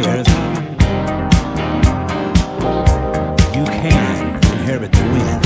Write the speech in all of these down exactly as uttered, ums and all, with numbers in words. players, you can inherit the win.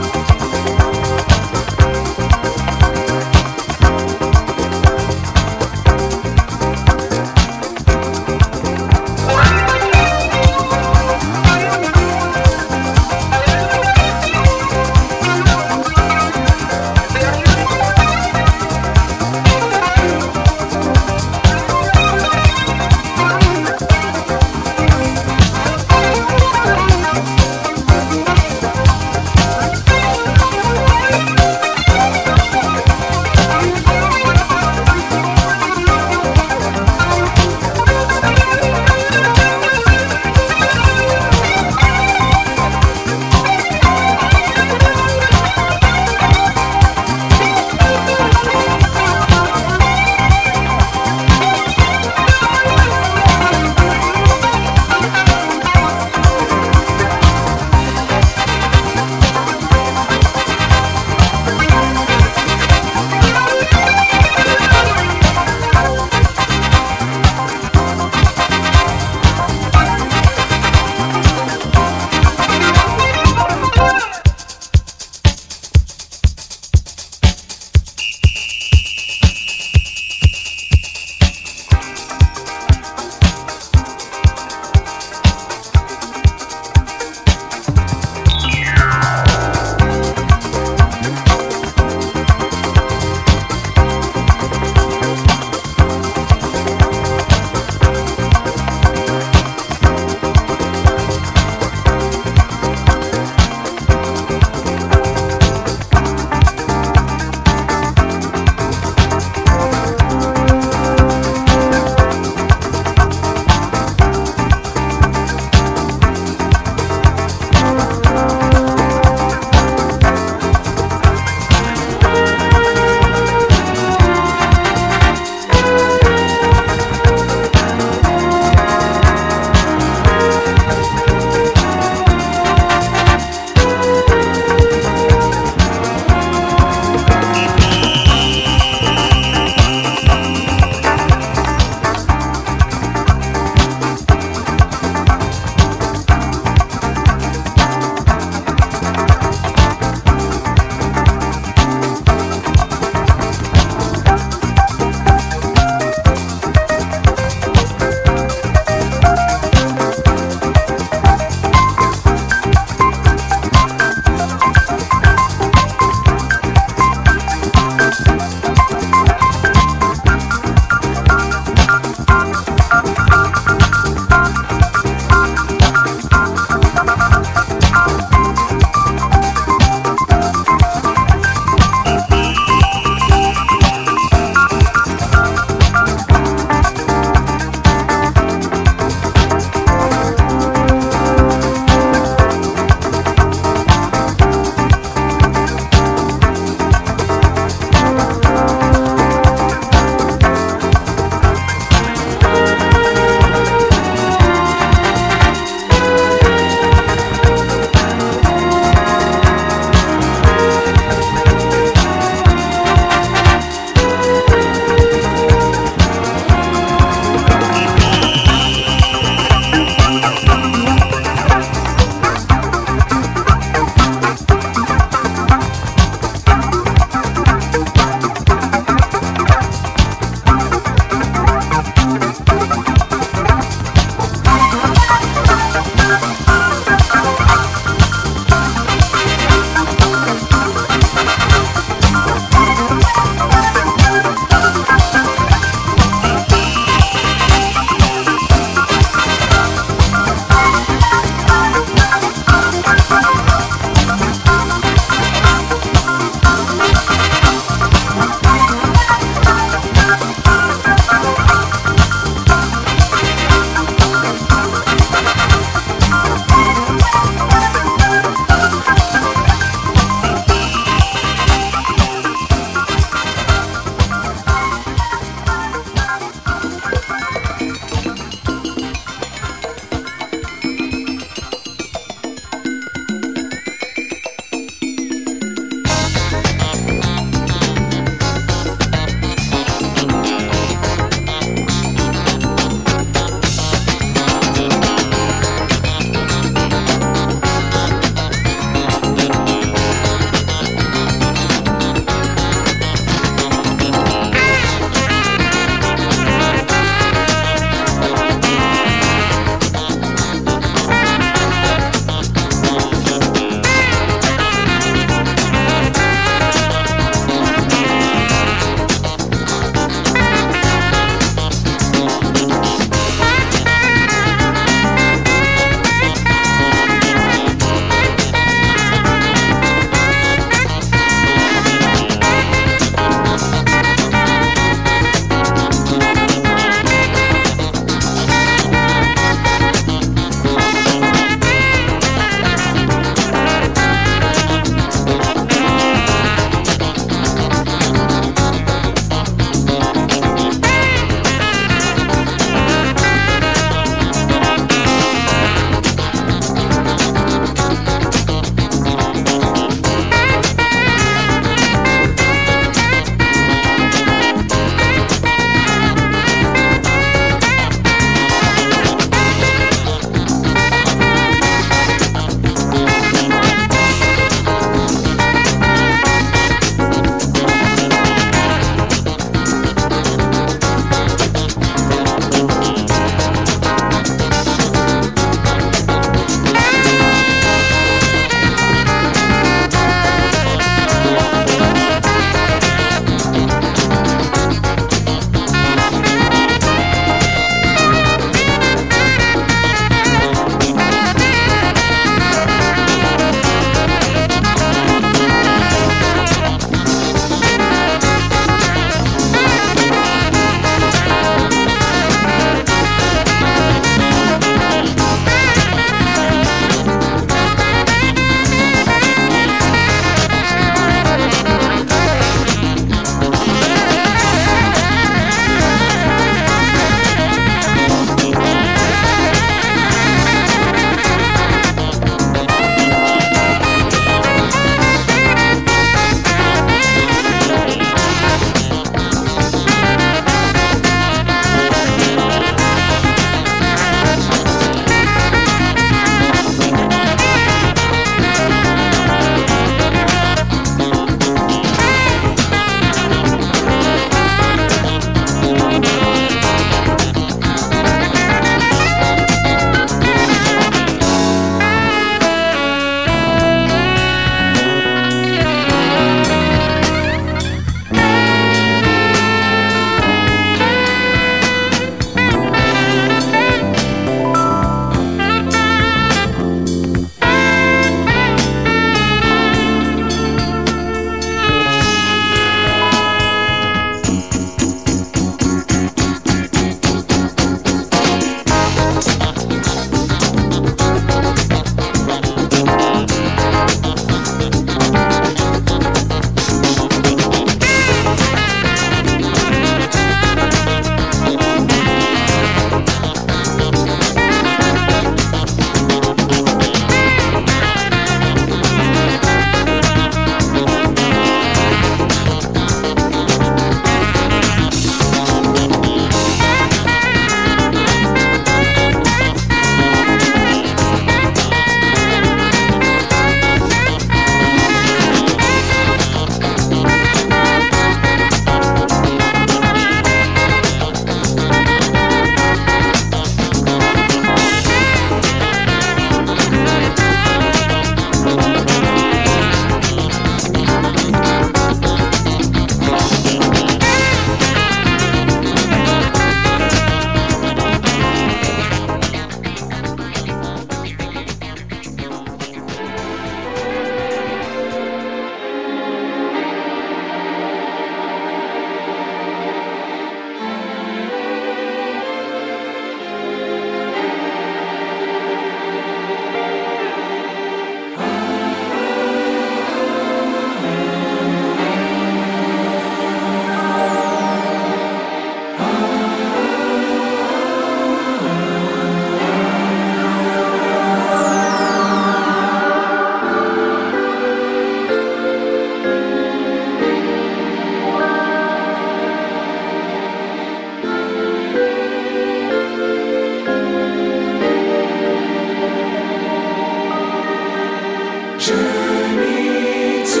Journey to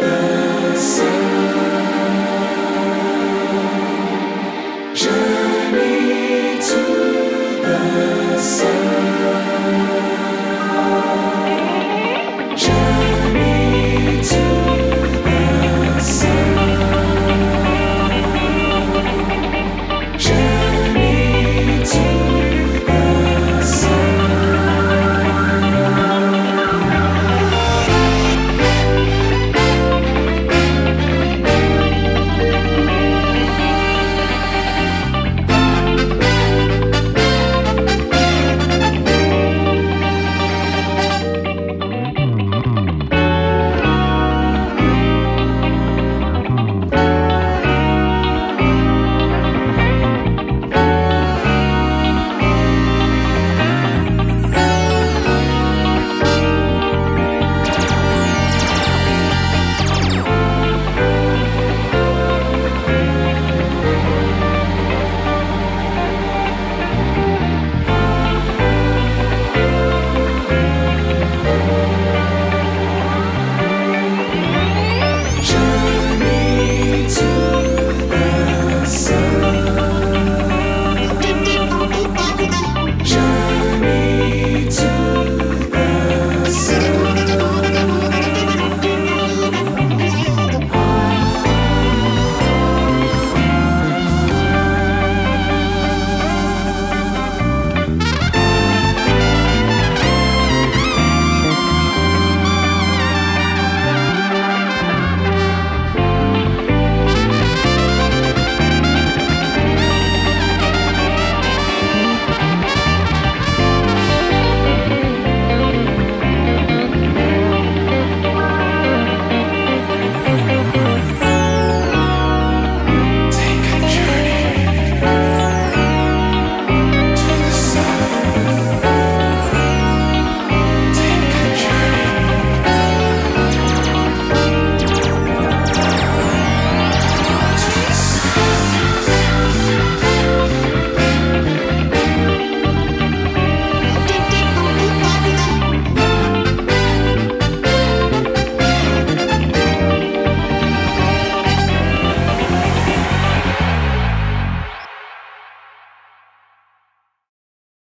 the sun.